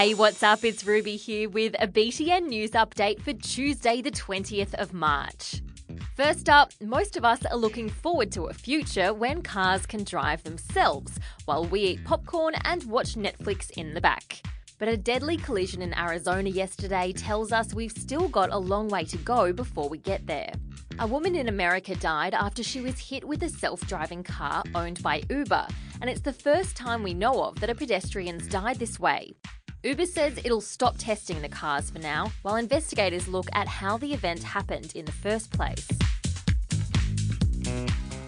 Hey, what's up? It's Ruby here with a BTN News update for Tuesday the 20th of March. First up, most of us are looking forward to a future when cars can drive themselves, while we eat popcorn and watch Netflix in the back. But a deadly collision in Arizona yesterday tells us we've still got a long way to go before we get there. A woman in America died after she was hit with a self-driving car owned by Uber, and it's the first time we know of that a pedestrian's died this way. Uber says it'll stop testing the cars for now, while investigators look at how the event happened in the first place.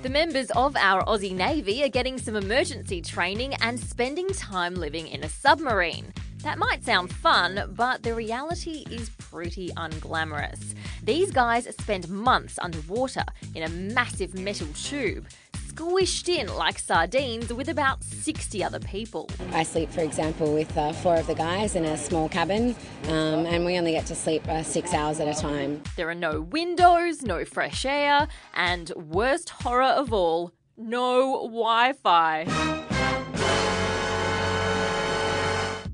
The members of our Aussie Navy are getting some emergency training and spending time living in a submarine. That might sound fun, but the reality is pretty unglamorous. These guys spend months underwater in a massive metal tube, squished in like sardines with about 60 other people. I sleep, for example, with four of the guys in a small cabin, and we only get to sleep 6 hours at a time. There are no windows, no fresh air, and worst horror of all, no Wi-Fi.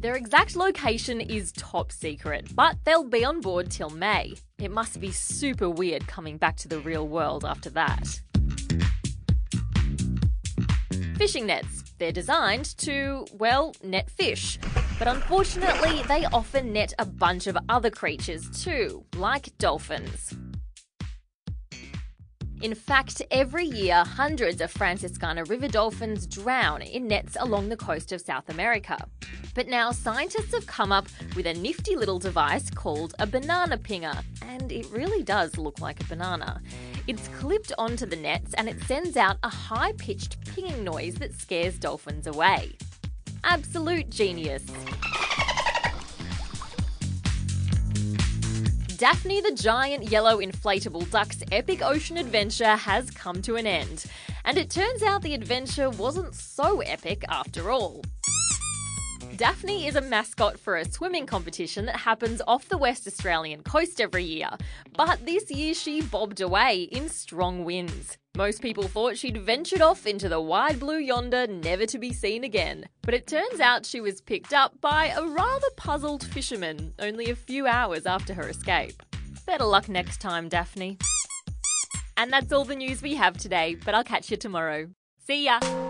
Their exact location is top secret, but they'll be on board till May. It must be super weird coming back to the real world after that. Fishing nets. They're designed to, well, net fish. But unfortunately, they often net a bunch of other creatures too, like dolphins. In fact, every year, hundreds of Franciscana river dolphins drown in nets along the coast of South America. But now scientists have come up with a nifty little device called a banana pinger, and it really does look like a banana. It's clipped onto the nets and it sends out a high-pitched pinging noise that scares dolphins away. Absolute genius. Daphne the giant yellow inflatable duck's epic ocean adventure has come to an end. And it turns out the adventure wasn't so epic after all. Daphne is a mascot for a swimming competition that happens off the West Australian coast every year, but this year she bobbed away in strong winds. Most people thought she'd ventured off into the wide blue yonder, never to be seen again, but it turns out she was picked up by a rather puzzled fisherman only a few hours after her escape. Better luck next time, Daphne. And that's all the news we have today, but I'll catch you tomorrow. See ya!